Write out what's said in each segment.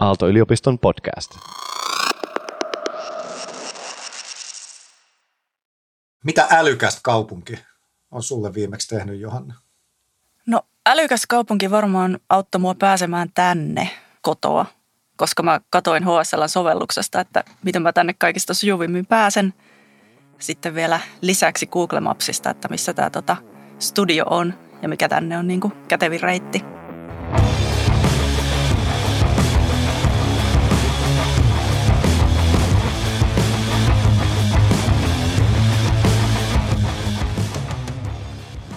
Aalto-yliopiston podcast. Mitä älykäs kaupunki on sulle viimeksi tehnyt, Johanna? No älykäs kaupunki varmaan auttoi mua pääsemään tänne kotoa, koska mä katoin HSL:n sovelluksesta, että miten mä tänne kaikista sujuvimmin pääsen. Sitten vielä lisäksi Google Mapsista, että missä tää studio on ja mikä tänne on niinku kätevin reitti.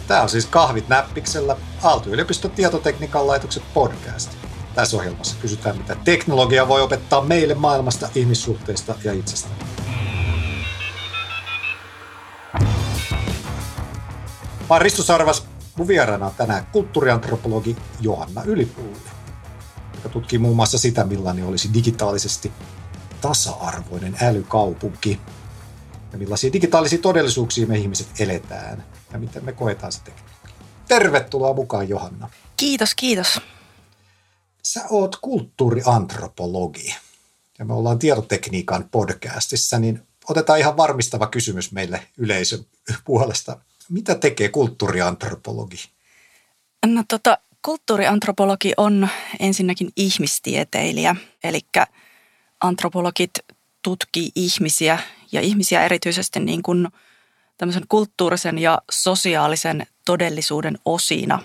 Tämä on siis Kahvit näppiksellä, Aalto-yliopiston tietotekniikan laitoksen podcast. Tässä ohjelmassa kysytään, mitä teknologia voi opettaa meille maailmasta, ihmissuhteista ja itsestä. Mä oon Ristus Sarvas, mun vieraana on tänään kulttuuriantropologi Johanna Ylipulli, joka tutkii muun muassa sitä, millainen olisi digitaalisesti tasa-arvoinen älykaupunki ja millaisia digitaalisia todellisuuksia me ihmiset eletään ja miten me koetaan se tekniikka. Tervetuloa mukaan, Johanna. Kiitos, kiitos. Sä oot kulttuuriantropologi ja me ollaan tietotekniikan podcastissa, niin otetaan ihan varmistava kysymys meille yleisön puolesta. Mitä tekee kulttuuriantropologi? No kulttuuriantropologi on ensinnäkin ihmistieteilijä, eli antropologit tutkii ihmisiä ja ihmisiä erityisesti niin kuin tämmöisen kulttuurisen ja sosiaalisen todellisuuden osina.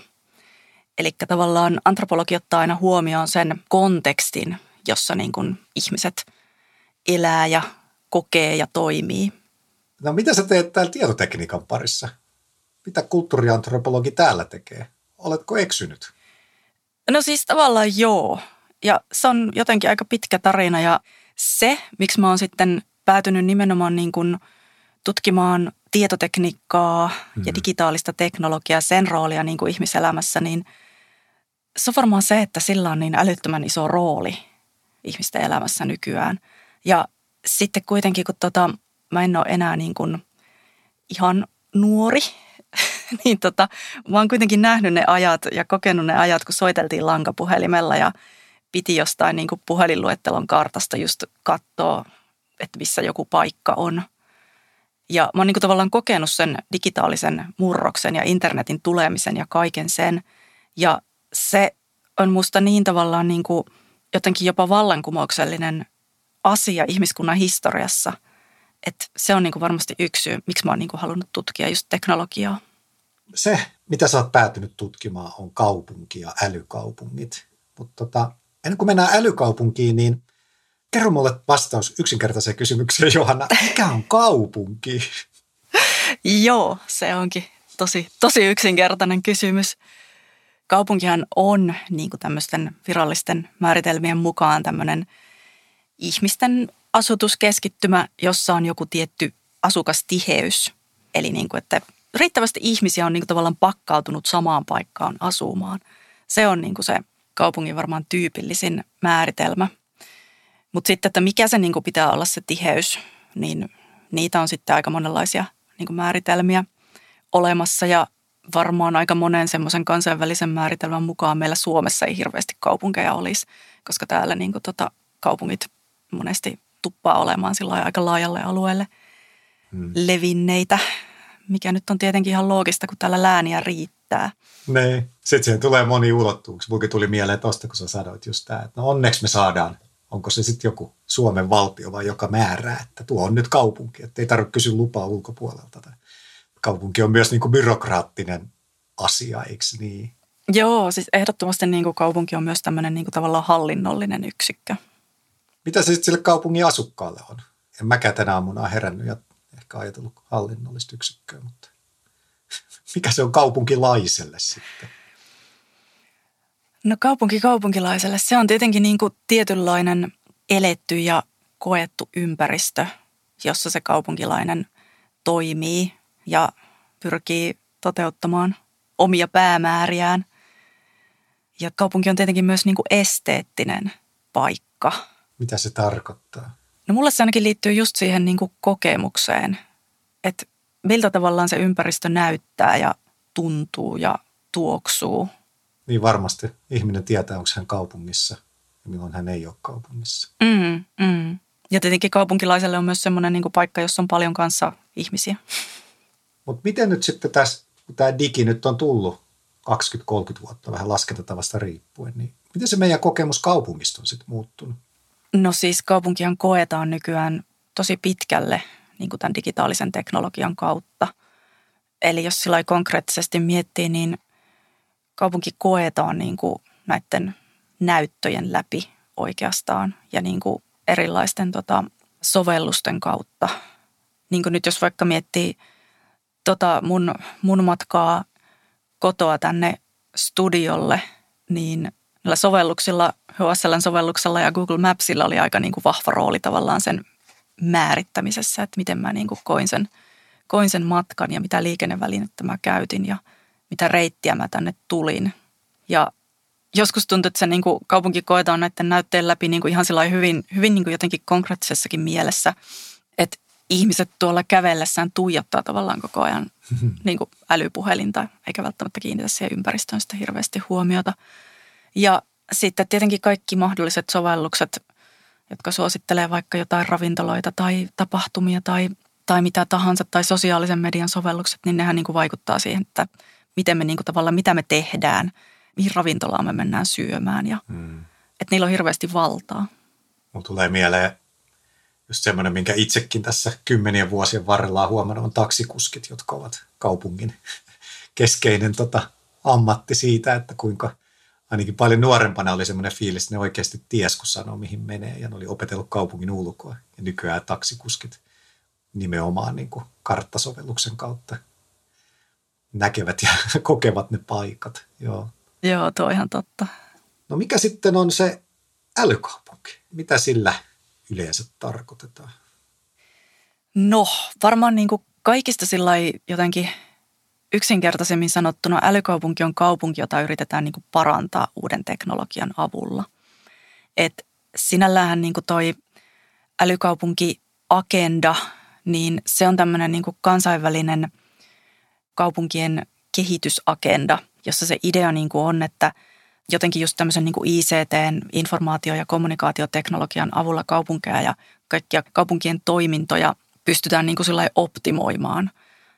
Eli tavallaan antropologi ottaa aina huomioon sen kontekstin, jossa niin kuin ihmiset elää ja kokee ja toimii. No mitä sä teet täällä tietotekniikan parissa? Mitä kulttuuriantropologi täällä tekee? Oletko eksynyt? No siis tavallaan joo. Ja se on jotenkin aika pitkä tarina ja se, miksi mä oon sitten päätynyt nimenomaan niin kuin tutkimaan tietotekniikkaa ja digitaalista teknologiaa, sen roolia niin kuin ihmiselämässä, niin se on varmaan se, että sillä on niin älyttömän iso rooli ihmisten elämässä nykyään. Ja sitten kuitenkin, kun mä en ole enää niin kuin ihan nuori, niin mä oon kuitenkin nähnyt ne ajat ja kokenut ne ajat, kun soiteltiin lankapuhelimella ja piti jostain niin kuin puhelinluettelon kartasta just katsoa, että missä joku paikka on. Ja mä oon niin kuin tavallaan kokenut sen digitaalisen murroksen ja internetin tulemisen ja kaiken sen. Ja se on musta niin tavallaan niin kuin jotenkin jopa vallankumouksellinen asia ihmiskunnan historiassa. Että se on niin kuin varmasti yksi syy, miksi mä oon niin kuin halunnut tutkia just teknologiaa. Se, mitä sä oot päätynyt tutkimaan, on kaupunki ja älykaupungit. Mutta ennen kuin mennään älykaupunkiin, niin kerro mulle vastaus yksinkertaiseen kysymykseen, Johanna. Mikä on kaupunki? Joo, se onkin tosi yksinkertainen kysymys. Kaupunkihan on niin kuin tämmöisten virallisten määritelmien mukaan tämmöinen ihmisten asutuskeskittymä, jossa on joku tietty asukastiheys. Eli niin kuin, että riittävästi ihmisiä on niin kuin tavallaan pakkautunut samaan paikkaan asumaan. Se on niin kuin se kaupungin varmaan tyypillisin määritelmä. Mutta sitten, että mikä se niin kuin pitää olla se tiheys, niin niitä on sitten aika monenlaisia niin kuin määritelmiä olemassa. Ja varmaan aika monen semmoisen kansainvälisen määritelmän mukaan meillä Suomessa ei hirveästi kaupunkeja olisi, koska täällä niin kuin kaupungit monesti tuppaa olemaan sillain aika laajalle alueelle levinneitä, mikä nyt on tietenkin ihan loogista, kun täällä lääniä riittää. Niin, sitten siihen tulee moni ulottuvuus. Minunkin tuli mieleen tuosta, kun sä sanoit just tämä, että no onneksi me saadaan. Onko se sitten joku Suomen valtio vai joka määrää, että tuo on nyt kaupunki, että ei tarvitse kysyä lupaa ulkopuolelta. Kaupunki on myös niin kuin byrokraattinen asia, eikö niin? Joo, siis ehdottomasti niin kuin kaupunki on myös tämmöinen niin kuin tavallaan hallinnollinen yksikkö. Mitä se sitten sille kaupungin asukkaalle on? En mäkään tänä aamuna herännyt ja ehkä ajatellut hallinnollista yksikköä, mutta mikä se on kaupunkilaiselle sitten? No kaupunkilaiselle, se on tietenkin niin kuin tietynlainen eletty ja koettu ympäristö, jossa se kaupunkilainen toimii ja pyrkii toteuttamaan omia päämääriään. Ja kaupunki on tietenkin myös niin kuin esteettinen paikka. Mitä se tarkoittaa? No mulle se ainakin liittyy just siihen niin kuin kokemukseen, että miltä tavallaan se ympäristö näyttää ja tuntuu ja tuoksuu. Niin varmasti ihminen tietää, onko hän kaupungissa ja milloin hän ei ole kaupungissa. Ja tietenkin kaupunkilaiselle on myös semmoinen niin kuin paikka, jossa on paljon kanssa ihmisiä. Mutta miten nyt sitten tässä, kun tämä digi nyt on tullut 20-30 vuotta vähän laskentatavasta riippuen, niin miten se meidän kokemus kaupungista on sitten muuttunut? No siis kaupunkihan koetaan nykyään tosi pitkälle niin kuin tämän digitaalisen teknologian kautta. Eli jos sillä konkreettisesti miettii, niin kaupunki koetaan niin kuin näiden näyttöjen läpi oikeastaan ja niin kuin erilaisten sovellusten kautta. Niin kuin nyt jos vaikka miettii mun matkaa kotoa tänne studiolle, niin näillä sovelluksilla, HSL:n sovelluksella ja Google Mapsilla oli aika niin kuin vahva rooli tavallaan sen määrittämisessä, että miten mä niin kuin koin sen matkan ja mitä liikennevälinettä mä käytin ja mitä reittiä mä tänne tulin. Ja joskus tuntuu, että se niin kuin kaupunki koetaan näiden näytteen läpi niin kuin ihan hyvin, hyvin niin kuin jotenkin konkreettisessakin mielessä, että ihmiset tuolla kävellessään tuijottaa tavallaan koko ajan niin kuin älypuhelinta, eikä välttämättä kiinnitä siihen ympäristöön sitä hirveästi huomiota. Ja sitten tietenkin kaikki mahdolliset sovellukset, jotka suosittelee vaikka jotain ravintoloita tai tapahtumia tai mitä tahansa tai sosiaalisen median sovellukset, niin nehän niin kuin vaikuttaa siihen, että miten me niin kuin tavallaan, mitä me tehdään, mihin ravintolaan me mennään syömään ja että niillä on hirveästi valtaa. Mulla tulee mieleen just semmoinen, minkä itsekin tässä 10 vuosien varrella on huomannut, on taksikuskit, jotka ovat kaupungin keskeinen ammatti siitä, että kuinka ainakin paljon nuorempana oli semmoinen fiilis, että ne oikeasti ties, kun sanoo, mihin menee, ja ne oli opetellut kaupungin ulkoa. Ja nykyään taksikuskit nimenomaan niin kuin karttasovelluksen kautta näkevät ja kokevat ne paikat. Joo, tuo on ihan totta. No mikä sitten on se älykaupunki? Mitä sillä yleensä tarkoitetaan? No, varmaan niin kuin kaikista sillai jotenkin yksinkertaisemmin sanottuna älykaupunki on kaupunki, jota yritetään niin kuin parantaa uuden teknologian avulla. Et sinällään niin kuin toi älykaupunkiagenda, niin se on tämmöinen niin kuin kansainvälinen kaupunkien kehitysagenda, jossa se idea niin kuin on, että jotenkin just tämmöisen niin kuin ICT:n, informaatio- ja kommunikaatioteknologian avulla kaupunkeja ja kaikkia kaupunkien toimintoja pystytään niin kuin sillai optimoimaan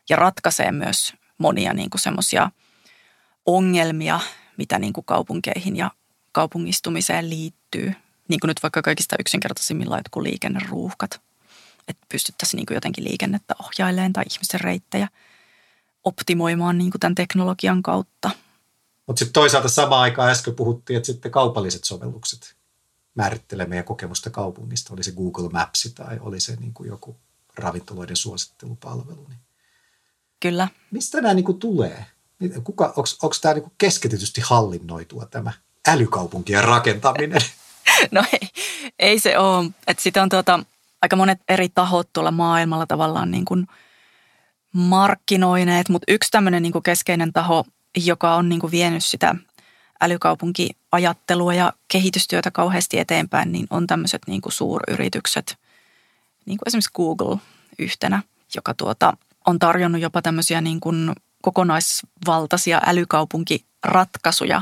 ja ratkaisee myös monia niin kuin semmoisia ongelmia, mitä niin kuin kaupunkeihin ja kaupungistumiseen liittyy. Niin kuin nyt vaikka kaikista yksinkertaisimmilla jotkut liikenneruuhkat, että pystyttäisiin niin kuin jotenkin liikennettä ohjailemaan tai ihmisten reittejä optimoimaan niin kuin tämän teknologian kautta. Mutta sitten toisaalta samaan aikaan äsken puhuttiin, että sitten kaupalliset sovellukset määrittelee meidän kokemusta kaupungista. Oli se Google Maps tai oli se niin kuin joku ravintoloiden suosittelupalvelu. Kyllä. Mistä nämä niin kuin tulee? Onko tämä niin kuin keskitetysti hallinnoitua tämä älykaupunkien rakentaminen? No ei se ole. Sitä on aika monet eri tahot tuolla maailmalla tavallaan niin kuin markkinoineet, mutta yksi tämmöinen niin kuin keskeinen taho, joka on niin kuin vienyt sitä älykaupunkiajattelua ja kehitystyötä kauheasti eteenpäin, niin on tämmöiset niin kuin suuryritykset, niin kuin esimerkiksi Google yhtenä, joka on tarjonnut jopa tämmöisiä niin kuin kokonaisvaltaisia älykaupunkiratkaisuja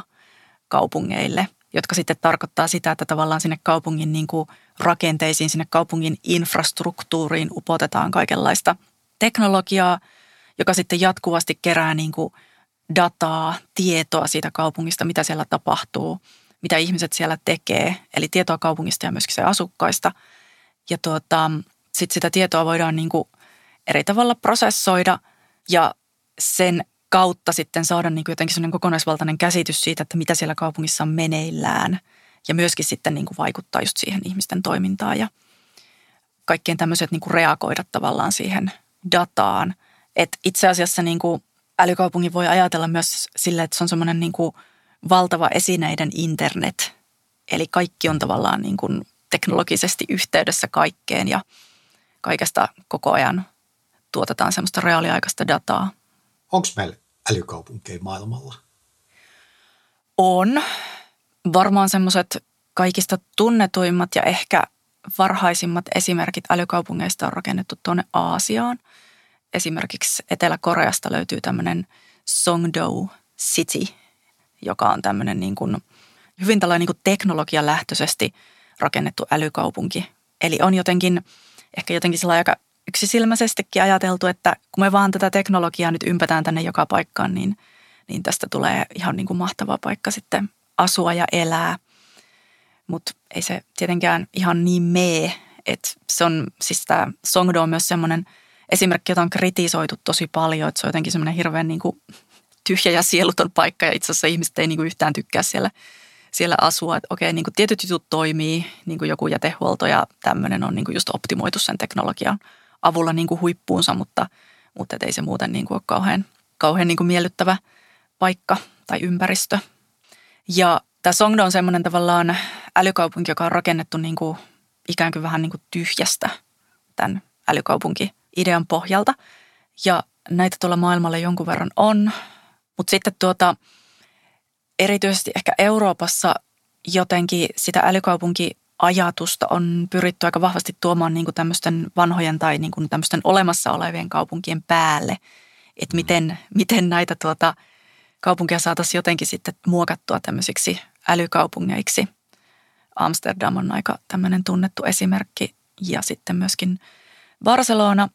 kaupungeille, jotka sitten tarkoittaa sitä, että tavallaan sinne kaupungin niin kuin rakenteisiin, sinne kaupungin infrastruktuuriin upotetaan kaikenlaista teknologiaa, joka sitten jatkuvasti kerää niin kuin dataa, tietoa siitä kaupungista, mitä siellä tapahtuu, mitä ihmiset siellä tekee, eli tietoa kaupungista ja myöskin se asukkaista. Ja sitten sitä tietoa voidaan niin kuin eri tavalla prosessoida ja sen kautta sitten saada niin kuin jotenkin sellainen kokonaisvaltainen käsitys siitä, että mitä siellä kaupungissa on meneillään ja myöskin sitten niin kuin vaikuttaa just siihen ihmisten toimintaan ja kaikkien tämmöiset niin kuin reagoida tavallaan siihen dataan. Et itse asiassa niin kuin älykaupungin voi ajatella myös sille, että se on semmoinen niin kuin valtava esineiden internet, eli kaikki on tavallaan niin kuin teknologisesti yhteydessä kaikkeen ja kaikesta koko ajan tuotetaan semmoista reaaliaikaista dataa. Onko meillä älykaupunkeja maailmalla? On. Varmaan semmoiset kaikista tunnetuimmat ja ehkä varhaisimmat esimerkit älykaupungeista on rakennettu tuonne Aasiaan. Esimerkiksi Etelä-Koreasta löytyy tämmöinen Songdo City, joka on tämmöinen niin kuin hyvin tällainen niin kuin teknologialähtöisesti rakennettu älykaupunki. Eli on jotenkin, ehkä jotenkin sellainen aika yksisilmäisestikin ajateltu, että kun me vaan tätä teknologiaa nyt ympätään tänne joka paikkaan, niin tästä tulee ihan niin kuin mahtava paikka sitten asua ja elää. Mutta ei se tietenkään ihan niin mee. Et se on, siis tämä Songdo on myös semmoinen esimerkki, jota on kritisoitu tosi paljon, että se on jotenkin semmoinen hirveän niin kuin tyhjä ja sieluton paikka, ja itse asiassa ihmiset ei niin kuin yhtään tykkää siellä asua. Että okei, niin kuin tietyt jutut toimii, niin kuin joku jätehuolto ja tämmöinen on niin kuin just optimoitu sen teknologian avulla niin kuin huippuunsa, mutta ei se muuten niin kuin ole kauhean niin kuin miellyttävä paikka tai ympäristö. Ja tämä Songdo on semmoinen tavallaan älykaupunki, joka on rakennettu niin kuin ikään kuin vähän niin kuin tyhjästä tämän älykaupunki-idean pohjalta. Ja näitä tuolla maailmalla jonkun verran on. Mutta sitten erityisesti ehkä Euroopassa jotenkin sitä älykaupunkiajatusta on pyritty aika vahvasti tuomaan niin kuin tämmöisten vanhojen tai niin kuin tämmöisten olemassa olevien kaupunkien päälle. Että miten näitä kaupunkia saataisiin jotenkin sitten muokattua tämmöisiksi älykaupungeiksi. Amsterdam on aika tämmöinen tunnettu esimerkki ja sitten myöskin Barcelona.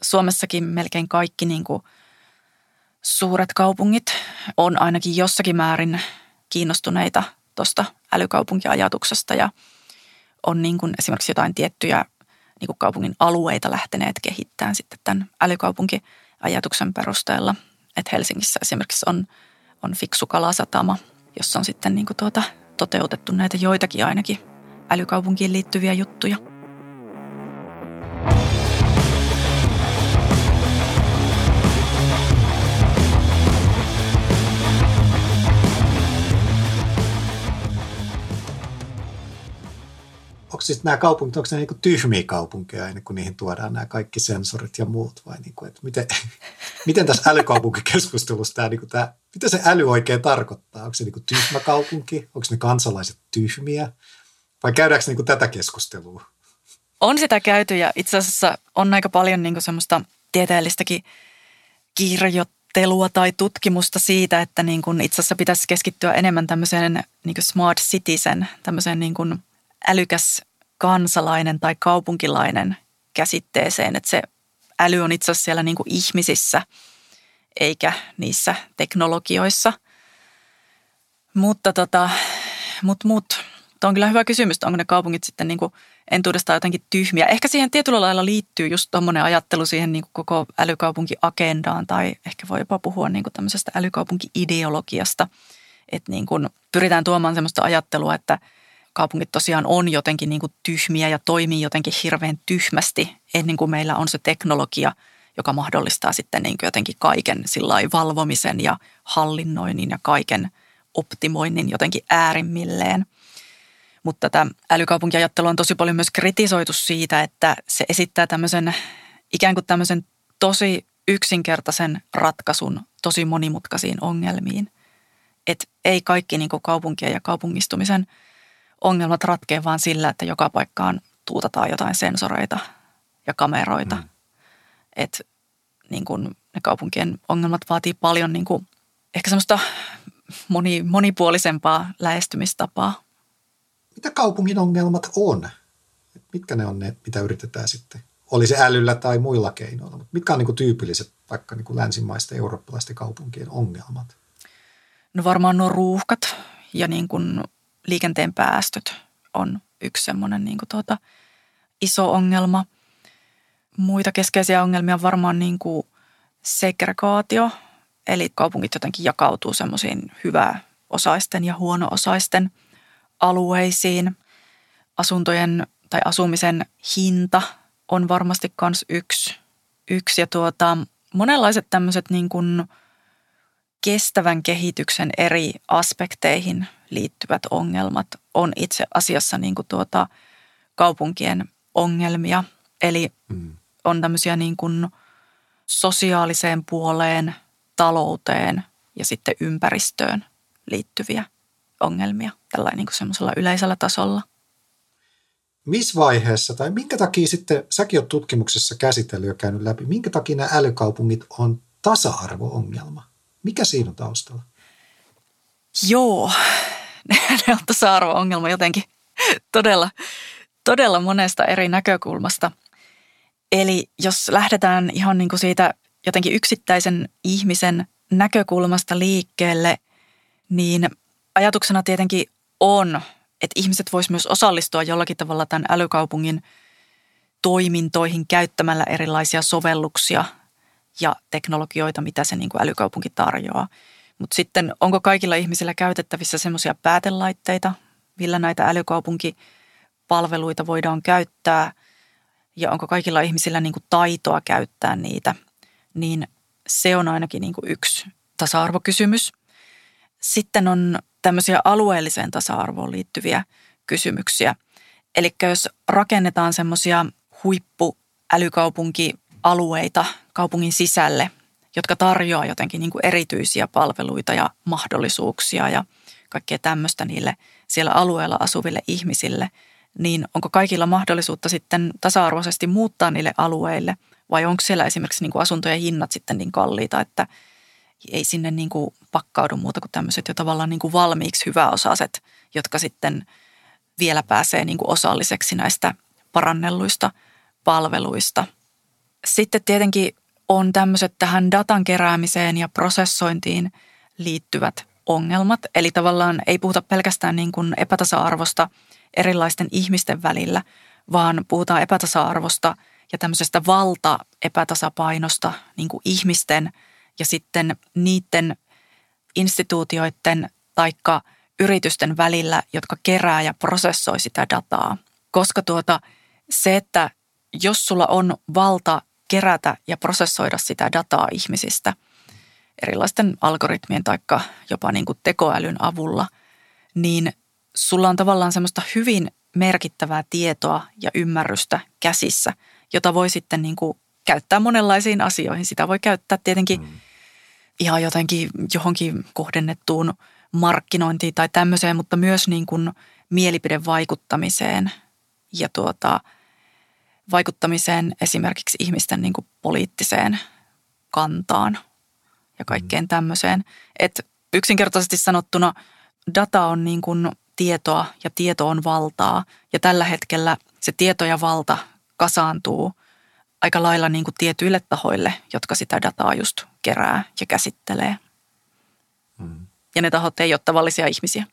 Suomessakin melkein kaikki niin kuin suuret kaupungit on ainakin jossakin määrin kiinnostuneita tuosta älykaupunkiajatuksesta ja on niin kuin esimerkiksi jotain tiettyjä niin kuin kaupungin alueita lähteneet kehittämään sitten tämän älykaupunkiajatuksen perusteella. Et Helsingissä esimerkiksi on fiksu kalasatama, jossa on sitten niin kuin toteutettu näitä joitakin ainakin älykaupunkiin liittyviä juttuja. Onko siis nämä kaupungit, onko ne niin kuin tyhmiä kaupunkeja ennen kuin niihin tuodaan nämä kaikki sensorit ja muut? Vai niin kuin, että miten tässä älykaupunkikeskustelussa mitä se äly oikein tarkoittaa? Onko se niin kuin tyhmä kaupunki? Onko ne kansalaiset tyhmiä? Vai käydäänkö niin kuin tätä keskustelua? On sitä käyty ja itse asiassa on aika paljon niin kuin semmoista tieteellistäkin kirjoittelua tai tutkimusta siitä, että niin kuin itse asiassa pitäisi keskittyä enemmän tämmöiseen niin kuin smart citizen, tämmöiseen niin kuin älykäs kansalainen tai kaupunkilainen käsitteeseen, että se äly on itse asiassa siellä niin kuin ihmisissä eikä niissä teknologioissa. Mutta Tuo on kyllä hyvä kysymys, onko ne kaupungit sitten niin kuin entuudestaan jotenkin tyhmiä. Ehkä siihen tietyllä lailla liittyy just tuommoinen ajattelu siihen niin kuin koko älykaupunkiagendaan tai ehkä voi jopa puhua niin kuin tämmöisestä älykaupunki-ideologiasta, että niin kuin pyritään tuomaan semmoista ajattelua, että kaupungit tosiaan on jotenkin niin kuin tyhmiä ja toimii jotenkin hirveän tyhmästi ennen kuin meillä on se teknologia, joka mahdollistaa sitten niin kuin jotenkin kaiken sillain valvomisen ja hallinnoinnin ja kaiken optimoinnin jotenkin äärimmilleen. Mutta tämä älykaupunkiajattelu on tosi paljon myös kritisoitu siitä, että se esittää tämmöisen ikään kuin tämmöisen tosi yksinkertaisen ratkaisun tosi monimutkaisiin ongelmiin. Että ei kaikki niin kuin kaupunkien ja kaupungistumisen ongelmat ratkee vaan sillä, että joka paikkaan tuutetaan jotain sensoreita ja kameroita. Että niin kuin ne kaupunkien ongelmat vaatii paljon niin kuin ehkä semmoista monipuolisempaa lähestymistapaa. Mitä kaupungin ongelmat on? Et mitkä ne on ne, mitä yritetään sitten? Oli se älyllä tai muilla keinoilla, mutta mitkä on niin kuin tyypilliset vaikka niin kuin länsimaisten eurooppalaisten kaupunkien ongelmat? No varmaan nuo ruuhkat ja niin kuin liikenteen päästöt on yksi semmoinen niin kuin iso ongelma. Muita keskeisiä ongelmia on varmaan niin kuin segregaatio, eli kaupungit jotenkin jakautuu semmoisiin hyväosaisten ja huono-osaisten alueisiin. Asuntojen tai asumisen hinta on varmasti myös yksi. Ja monenlaiset tämmöiset niin kuin kestävän kehityksen eri aspekteihin liittyvät ongelmat on itse asiassa niin kuin kaupunkien ongelmia. Eli on tämmöisiä niin kuin sosiaaliseen puoleen, talouteen ja sitten ympäristöön liittyviä ongelmia tällainen niin kuin semmoisella yleisellä tasolla. Missä vaiheessa tai minkä takia sitten, säkin olet tutkimuksessa käsitellyt ja käynyt läpi, minkä takia nämä älykaupungit on tasa-arvo-ongelma? Mikä siinä on taustalla? Joo, ne on tasa-arvo-ongelma jotenkin todella, todella monesta eri näkökulmasta. Eli jos lähdetään ihan niin kuin siitä jotenkin yksittäisen ihmisen näkökulmasta liikkeelle, niin ajatuksena tietenkin on, että ihmiset vois myös osallistua jollakin tavalla tämän älykaupungin toimintoihin käyttämällä erilaisia sovelluksia ja teknologioita, mitä se niin kuin älykaupunki tarjoaa. Mutta sitten onko kaikilla ihmisillä käytettävissä semmoisia päätelaitteita, millä näitä älykaupunkipalveluita voidaan käyttää ja onko kaikilla ihmisillä niin kuin taitoa käyttää niitä, niin se on ainakin niin kuin yksi tasa-arvokysymys. Sitten on tämmöisiä alueelliseen tasa-arvoon liittyviä kysymyksiä. Eli jos rakennetaan semmoisia huippuälykaupunkialueita kaupungin sisälle, jotka tarjoaa jotenkin niin kuin erityisiä palveluita ja mahdollisuuksia ja kaikkea tämmöistä niille siellä alueella asuville ihmisille, niin onko kaikilla mahdollisuutta sitten tasa-arvoisesti muuttaa niille alueille vai onko siellä esimerkiksi niin kuin asuntojen hinnat sitten niin kalliita, että ei sinne niin kuin pakkaudu muuta kuin tämmöiset jo tavallaan niin kuin valmiiksi hyväosaiset, jotka sitten vielä pääsee niin kuin osalliseksi näistä parannelluista palveluista. Sitten tietenkin on tämmöiset tähän datan keräämiseen ja prosessointiin liittyvät ongelmat. Eli tavallaan ei puhuta pelkästään niin kuin epätasa-arvosta erilaisten ihmisten välillä, vaan puhutaan epätasa-arvosta ja tämmöisestä valta-epätasapainosta niin kuin ihmisten ja sitten niiden instituutioiden taikka yritysten välillä, jotka kerää ja prosessoi sitä dataa. Koska se, että jos sulla on valta kerätä ja prosessoida sitä dataa ihmisistä erilaisten algoritmien taikka jopa niin kuin tekoälyn avulla, niin sulla on tavallaan semmoista hyvin merkittävää tietoa ja ymmärrystä käsissä, jota voi sitten niin kuin käyttää monenlaisiin asioihin. Sitä voi käyttää tietenkin ihan jotenkin johonkin kohdennettuun markkinointiin tai tämmöiseen, mutta myös niin kuin mielipidevaikuttamiseen ja vaikuttamiseen esimerkiksi ihmisten niin kuin poliittiseen kantaan ja kaikkeen tämmöiseen. Et yksinkertaisesti sanottuna data on niin kuin tietoa ja tieto on valtaa ja tällä hetkellä se tieto ja valta kasaantuu aika lailla niin kuin tietyille tahoille, jotka sitä dataa just kerää ja käsittelee. Ja ne tahot ei ole tavallisia ihmisiä.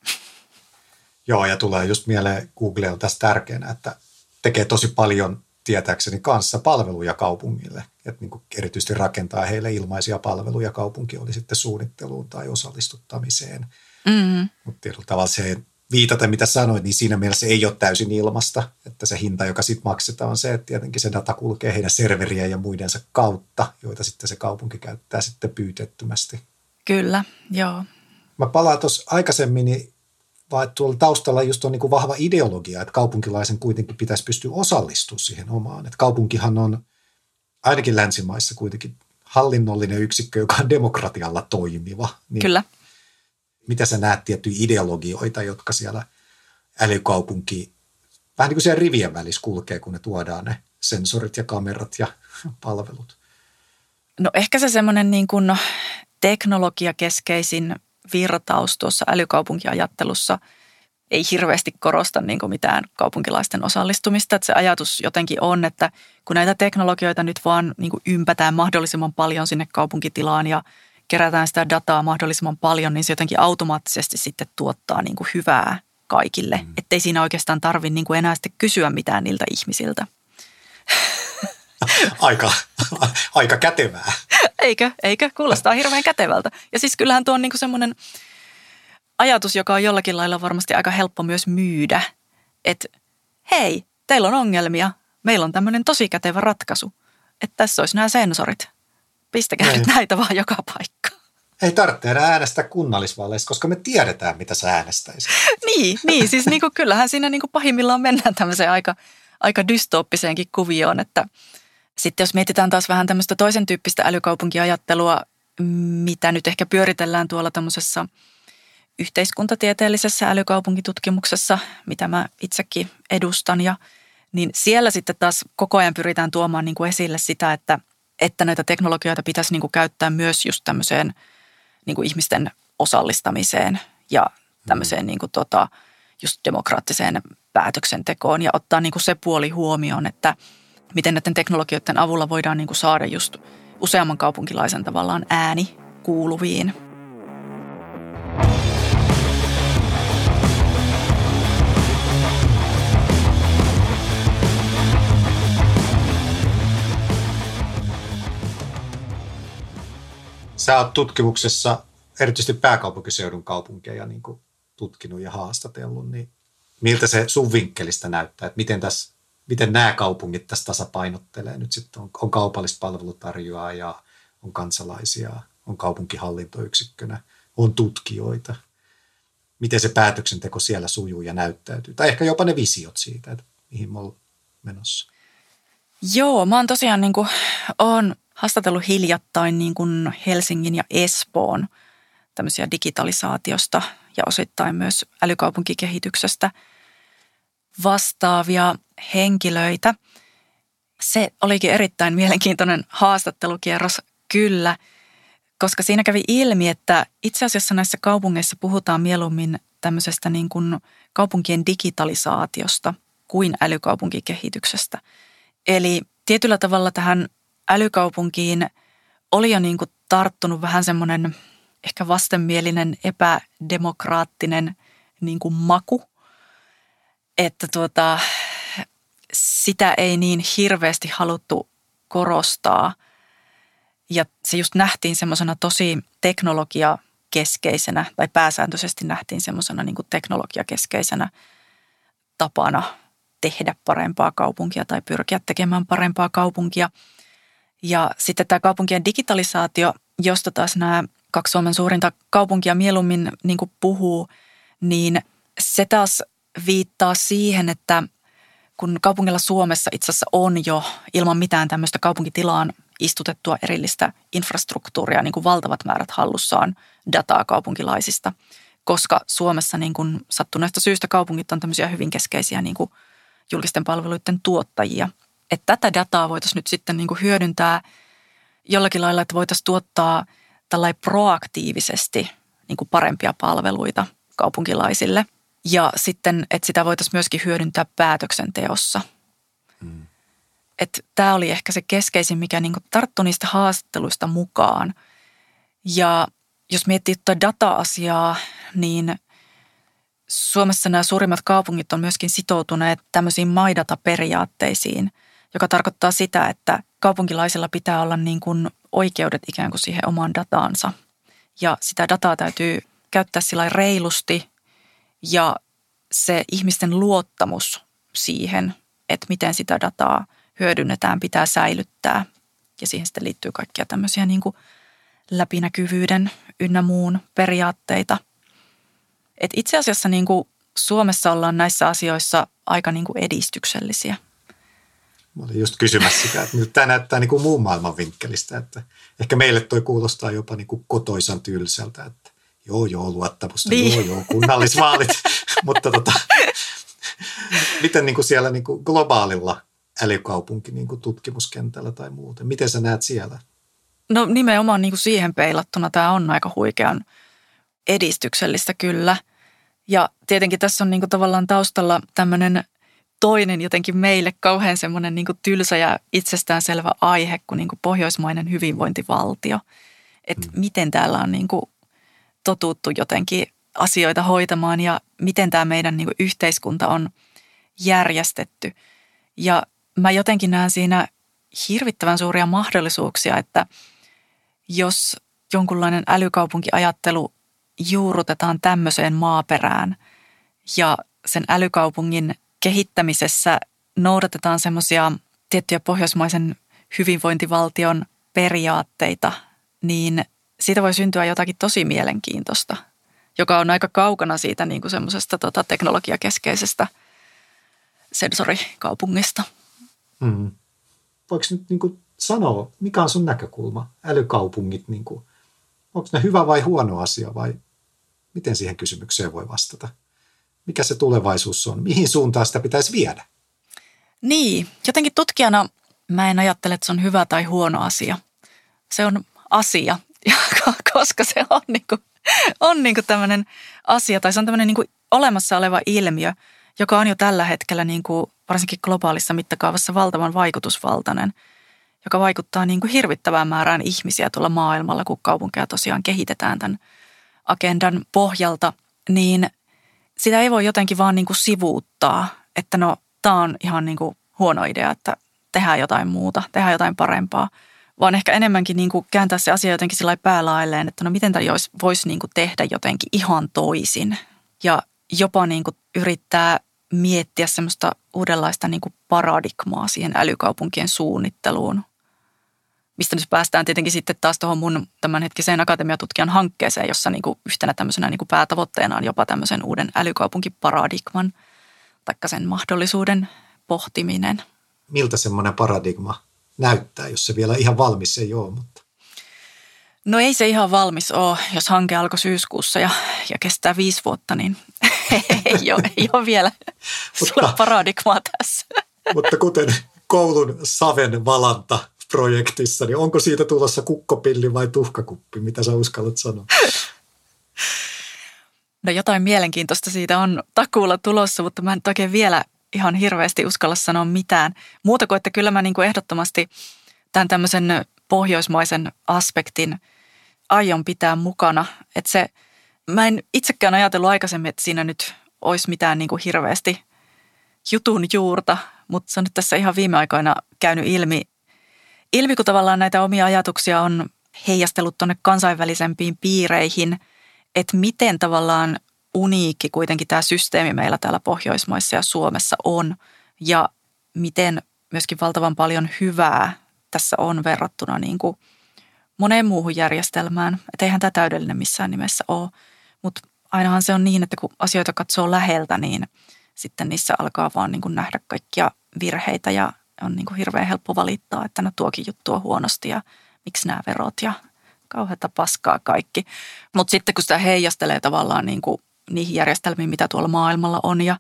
Joo, ja tulee just mieleen Google on tässä tärkeänä, että tekee tosi paljon tietääkseni kanssa palveluja kaupungille. Että niin kuin erityisesti rakentaa heille ilmaisia palveluja kaupunki oli sitten suunnitteluun tai osallistuttamiseen. Mutta tietyllä tavalla se viitata, mitä sanoit, niin siinä mielessä ei ole täysin ilmasta. Että se hinta, joka sitten maksetaan on se, että tietenkin se data kulkee heidän serverien ja muidensa kautta, joita sitten se kaupunki käyttää sitten pyytettömästi. Kyllä, joo. Mä palaan tuossa aikaisemmin, niin vaan tuolla taustalla just on niin kuin vahva ideologia, että kaupunkilaisen kuitenkin pitäisi pystyä osallistumaan siihen omaan. Että kaupunkihan on ainakin länsimaissa kuitenkin hallinnollinen yksikkö, joka on demokratialla toimiva. Niin kyllä. Mitä sä näet tiettyjä ideologioita, jotka siellä älykaupunki, vähän niin kuin siellä rivien välissä kulkee, kun ne tuodaan ne sensorit ja kamerat ja palvelut? No ehkä se semmoinen niin kuin teknologiakeskeisin virtaus tuossa älykaupunkiajattelussa ei hirveästi korosta niin kuin mitään kaupunkilaisten osallistumista. Että se ajatus jotenkin on, että kun näitä teknologioita nyt vaan niin kuin ympätään mahdollisimman paljon sinne kaupunkitilaan ja kerätään sitä dataa mahdollisimman paljon, niin se jotenkin automaattisesti sitten tuottaa niin kuin hyvää kaikille. Että ei siinä oikeastaan tarvitse niin kuin enää sitten kysyä mitään niiltä ihmisiltä. Aika kätevää. Eikö? Kuulostaa hirveän kätevältä. Ja siis kyllähän tuo on niinku semmoinen ajatus, joka on jollakin lailla varmasti aika helppo myös myydä. Että hei, teillä on ongelmia. Meillä on tämmöinen tosi kätevä ratkaisu. Että tässä olisi nämä sensorit. Pistäkää nyt näitä vaan joka paikkaan. Ei tarvitse enää äänestää kunnallisvaaleissa, koska me tiedetään, mitä sä äänestäisit. niin, siis niinku, kyllähän siinä niinku pahimmillaan mennään tämmöiseen aika dystooppiseenkin kuvioon, että sitten jos mietitään taas vähän tämmöistä toisen tyyppistä älykaupunkiajattelua, mitä nyt ehkä pyöritellään tuolla tämmöisessä yhteiskuntatieteellisessä älykaupunkitutkimuksessa, mitä mä itsekin edustan, ja niin siellä sitten taas koko ajan pyritään tuomaan niin kuin esille sitä, että näitä teknologioita pitäisi niin kuin käyttää myös just tämmöiseen niin kuin ihmisten osallistamiseen ja tämmöiseen niin kuin just demokraattiseen päätöksentekoon ja ottaa niin kuin se puoli huomioon, että miten näiden teknologioiden avulla voidaan niin kuin saada just useamman kaupunkilaisen tavallaan ääni kuuluviin. Sä oot tutkimuksessa erityisesti pääkaupunkiseudun kaupunkeja niin kuin tutkinut ja haastatellut, niin miltä se sun vinkkelistä näyttää, että miten nämä kaupungit tässä tasapainottelee? Nyt sitten on kaupallista palvelutarjoajaa, on kansalaisia, on kaupunkihallintoyksikkönä, on tutkijoita. Miten se päätöksenteko siellä sujuu ja näyttäytyy? Tai ehkä jopa ne visiot siitä, että mihin me ollaan menossa. Joo, mä oon tosiaan niin kuin, oon haastatellut hiljattain niin kuin Helsingin ja Espoon tämmöisiä digitalisaatiosta ja osittain myös älykaupunkikehityksestä vastaavia henkilöitä. Se olikin erittäin mielenkiintoinen haastattelukierros, kyllä, koska siinä kävi ilmi, että itse asiassa näissä kaupungeissa puhutaan mieluummin tämmöisestä niin kuin kaupunkien digitalisaatiosta kuin älykaupunkikehityksestä. Eli tietyllä tavalla tähän älykaupunkiin oli jo niin kuin tarttunut vähän semmoinen ehkä vastenmielinen, epädemokraattinen niin kuin maku, että sitä ei niin hirveästi haluttu korostaa. Ja se just nähtiin semmoisena tosi teknologiakeskeisenä, tai pääsääntöisesti nähtiin semmoisena niin kuin teknologiakeskeisenä tapana tehdä parempaa kaupunkia tai pyrkiä tekemään parempaa kaupunkia. Ja sitten tämä kaupunkien digitalisaatio, josta taas nämä kaksi Suomen suurinta kaupunkia mieluummin niin kuin puhuu, niin se taas viittaa siihen, että kun kaupungilla Suomessa itse asiassa on jo ilman mitään tämmöistä kaupunkitilaan istutettua erillistä infrastruktuuria, niin kuin valtavat määrät hallussaan dataa kaupunkilaisista, koska Suomessa niin kuin sattuneesta syystä kaupungit on tämmöisiä hyvin keskeisiä niin kuin julkisten palveluiden tuottajia. Että tätä dataa voitaisiin nyt sitten niin kuin hyödyntää jollakin lailla, että voitaisiin tuottaa tällainen proaktiivisesti niin kuin parempia palveluita kaupunkilaisille. Ja sitten, että sitä voitaisiin myöskin hyödyntää päätöksenteossa. Mm. Että tämä oli ehkä se keskeisin, mikä niin kuin tarttui niistä haastatteluista mukaan. Ja jos miettii tuota data-asiaa, niin Suomessa nämä suurimmat kaupungit on myöskin sitoutuneet tämmöisiin maidata-periaatteisiin, joka tarkoittaa sitä, että kaupunkilaisilla pitää olla niin kuin oikeudet ikään kuin siihen omaan dataansa. Ja sitä dataa täytyy käyttää sillä reilusti ja se ihmisten luottamus siihen, että miten sitä dataa hyödynnetään, pitää säilyttää. Ja siihen sitten liittyy kaikkia tämmöisiä niin kuin läpinäkyvyyden ynnä muun periaatteita. Et itse asiassa niin kuin Suomessa ollaan näissä asioissa aika niin kuin edistyksellisiä. Mä olin just kysymässä sitä, että nyt tämä näyttää niin kuin muun maailman vinkkelistä. Että ehkä meille toi kuulostaa jopa niin kuin kotoisan tylsältä, että joo, luottamusta, niin. joo, kunnallisvaalit. Mutta miten niin kuin siellä niin kuin globaalilla älykaupunki niin kuin tutkimuskentällä tai muuten? Miten sä näet siellä? No nimenomaan niin kuin siihen peilattuna tämä on aika huikean edistyksellistä kyllä. Ja tietenkin tässä on niin kuin tavallaan taustalla tämmöinen toinen jotenkin meille kauhean semmoinen niin kuin tylsä ja itsestäänselvä aihe kuin pohjoismainen hyvinvointivaltio. Että miten täällä on niin kuin totuttu jotenkin asioita hoitamaan ja miten tämä meidän niin kuin yhteiskunta on järjestetty. Ja mä jotenkin näen siinä hirvittävän suuria mahdollisuuksia, että jos jonkunlainen älykaupunkiajattelu juurrutetaan tämmöiseen maaperään ja sen älykaupungin kehittämisessä noudatetaan semmoisia tiettyjä pohjoismaisen hyvinvointivaltion periaatteita, niin siitä voi syntyä jotakin tosi mielenkiintoista, joka on aika kaukana siitä niin kuin semmoisesta teknologiakeskeisestä sensorikaupungista. Mm. Voiko nyt niin kuin sanoa, mikä on sun näkökulma? Älykaupungit, niin kuin, onko ne hyvä vai huono asia vai miten siihen kysymykseen voi vastata? Mikä se tulevaisuus on? Mihin suuntaan sitä pitäisi viedä? Niin, jotenkin tutkijana mä en ajattele, että se on hyvä tai huono asia. Se on asia, koska se on, on tämmöinen asia, tai se on tämmöinen niin kuin olemassa oleva ilmiö, joka on jo tällä hetkellä niin kuin varsinkin globaalissa mittakaavassa valtavan vaikutusvaltainen, joka vaikuttaa niin kuin hirvittävään määrään ihmisiä tuolla maailmalla, kun kaupunkeja tosiaan kehitetään tämän agendan pohjalta, niin sitä ei voi jotenkin vaan niin kuin sivuuttaa, että no tämä on ihan niin kuin huono idea, että tehdään jotain muuta, tehdään jotain parempaa, vaan ehkä enemmänkin niin kuin kääntää se asia jotenkin sillä lailla päälaelleen, että no miten tämä voisi niin kuin tehdä jotenkin ihan toisin ja jopa niin kuin yrittää miettiä semmoista uudenlaista niin kuin paradigmaa siihen älykaupunkien suunnitteluun, mistä nyt päästään tietenkin sitten taas tuohon mun tämänhetkiseen akatemiatutkijan hankkeeseen, jossa niin kuin yhtenä tämmöisenä niin kuin päätavoitteena on jopa tämmöisen uuden älykaupunkiparadigman taikka sen mahdollisuuden pohtiminen. Miltä semmoinen paradigma näyttää, jos se vielä ihan valmis ei ole, mutta... No ei se ihan valmis ole, jos hanke alkoi syyskuussa ja kestää 5 vuotta, niin ei ole vielä sulla paradigmaa tässä. Mutta kuten koulun saven valanta projektissa, niin onko siitä tulossa kukkopilli vai tuhkakuppi? Mitä sä uskallat sanoa? No jotain mielenkiintoista siitä on takuulla tulossa, mutta mä en oikein vielä ihan hirveästi uskalla sanoa mitään. Muuta kuin, että kyllä mä niin kuin ehdottomasti tämän tämmöisen pohjoismaisen aspektin aion pitää mukana. Että se, mä en itsekään ajatellut aikaisemmin, että siinä nyt olisi mitään niin kuin hirveästi jutun juurta, mutta se on nyt tässä ihan viime aikoina käynyt ilmi, kun tavallaan näitä omia ajatuksia on heijastellut tuonne kansainvälisempiin piireihin, että miten tavallaan uniikki kuitenkin tämä systeemi meillä täällä Pohjoismaissa ja Suomessa on ja miten myöskin valtavan paljon hyvää tässä on verrattuna niin kuin moneen muuhun järjestelmään. Et eihän tämä täydellinen missään nimessä ole, mutta ainahan se on niin, että kun asioita katsoo läheltä, niin sitten niissä alkaa vaan niin kuin nähdä kaikkia virheitä ja on niin kuin hirveän helppo valittaa, että no tuokin juttu on huonosti ja miksi nämä verot ja kauheata paskaa kaikki. Mutta sitten kun sitä heijastelee tavallaan niin kuin niihin järjestelmiin, mitä tuolla maailmalla on ja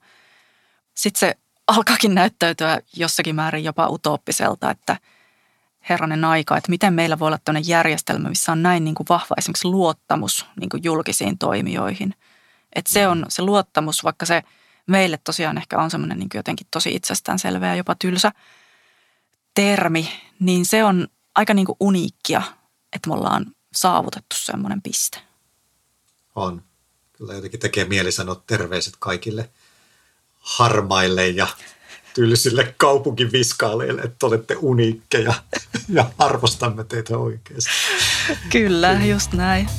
sitten se alkaakin näyttäytyä jossakin määrin jopa utooppiselta, että herranen aika, että miten meillä voi olla tämmöinen järjestelmä, missä on näin niin kuin vahva esimerkiksi luottamus niin kuin julkisiin toimijoihin. Että se on se luottamus, vaikka se meille tosiaan ehkä on semmoinen niin kuin jotenkin tosi itsestäänselvä ja jopa tylsä termi, niin se on aika niin kuin uniikkia, että me ollaan saavutettu semmoinen piste. On. Kyllä jotenkin tekee mieli sanoa terveiset kaikille harmaille ja tylsille kaupunkiviskaaleille, että olette uniikkeja ja arvostamme teitä oikeasti. Kyllä, just näin.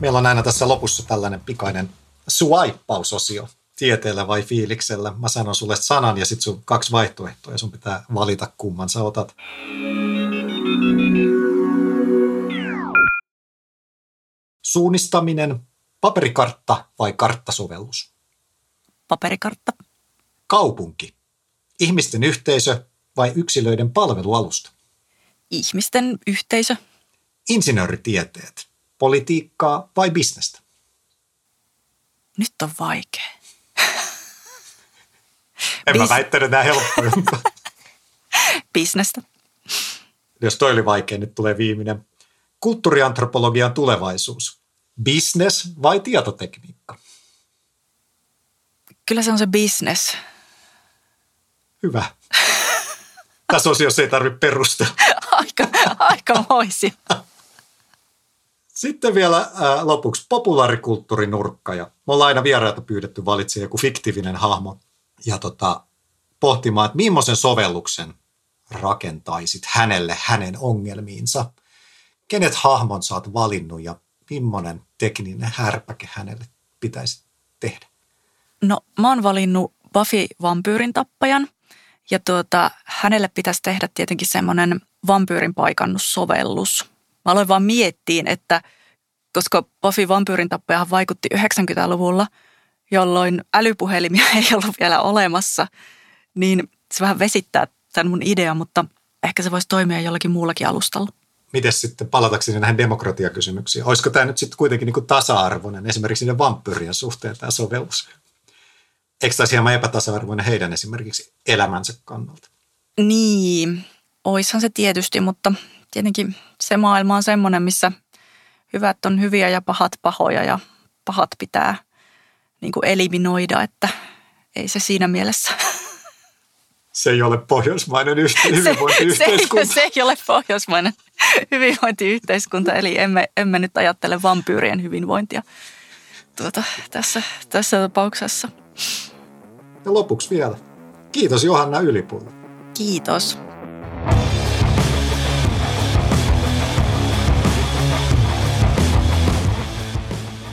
Meillä on aina tässä lopussa tällainen pikainen swipeausosio. Tieteellä vai fiiliksellä? Mä sanon sulle sanan ja sit sun 2 vaihtoehtoa ja sun pitää valita kumman sä otat. Suunnistaminen, paperikartta vai karttasovellus? Paperikartta. Kaupunki, ihmisten yhteisö vai yksilöiden palvelualusta? Ihmisten yhteisö. Insinööritieteet, politiikkaa vai bisnestä? Nyt on vaikea. En mä väittänyt nää helppoja. Bisnestä. Jos toi oli vaikea, nyt tulee viimeinen. Kulttuuriantropologian tulevaisuus. Business vai tietotekniikka? Kyllä se on se business. Hyvä. Tässä osiossa ei tarvitse perustella. Aika moisia. Sitten vielä lopuksi populaarikulttuurinurkka. Me ollaan aina vieraita pyydetty valitsemaan joku fiktiivinen hahmo. Ja pohtimaan, että millaisen sovelluksen rakentaisit hänelle hänen ongelmiinsa. Kenet hahmon sä oot valinnut ja millainen tekninen härpäke hänelle pitäisi tehdä? No mä oon valinnut Buffy vampyyrin tappajan ja hänelle pitäisi tehdä tietenkin semmoinen vampyyrin paikannussovellus. Mä aloin vaan miettiin, että koska Buffy vampyyrin tappajahan vaikutti 90-luvulla, jolloin älypuhelimia ei ollut vielä olemassa, niin se vähän vesittää tämän mun idean, mutta ehkä se voisi toimia jollakin muullakin alustalla. Mites sitten palatakseni näihin demokratiakysymyksiin? Olisiko tämä nyt sitten kuitenkin niin kuin tasa-arvoinen esimerkiksi niiden vampyyrien suhteen tämä sovellus? eikö taisi hieman epätasa-arvoinen heidän esimerkiksi elämänsä kannalta? Niin, oishan se tietysti, mutta tietenkin se maailma on semmoinen, missä hyvät on hyviä ja pahat pahoja ja pahat pitää niin kuin eliminoida, että ei se siinä mielessä. Se ei ole pohjoismainen hyvinvointiyhteiskunta. Se ei ole pohjoismainen hyvinvointiyhteiskunta, eli emme nyt ajattele vampyyrien hyvinvointia tässä tapauksessa. Ja lopuksi vielä. Kiitos Johanna Ylipulli. Kiitos.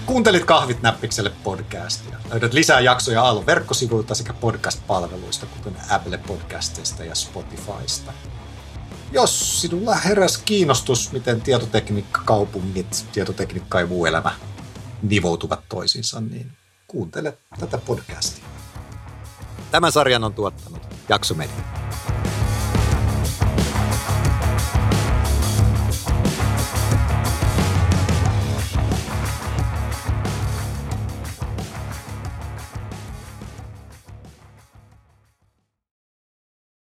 Kuuntelit Kahvit näppikselle -podcastia. Löydät lisää jaksoja Aallon verkkosivuilta sekä podcast-palveluista, kuten Apple Podcasteista ja Spotifysta. Jos sinulla heräsi kiinnostus, miten tietotekniikka, kaupungit, tietotekniikka ja muu elämä nivoutuvat toisiinsa, niin kuuntele tätä podcastia. Tämän sarjan on tuottanut Jakso Media.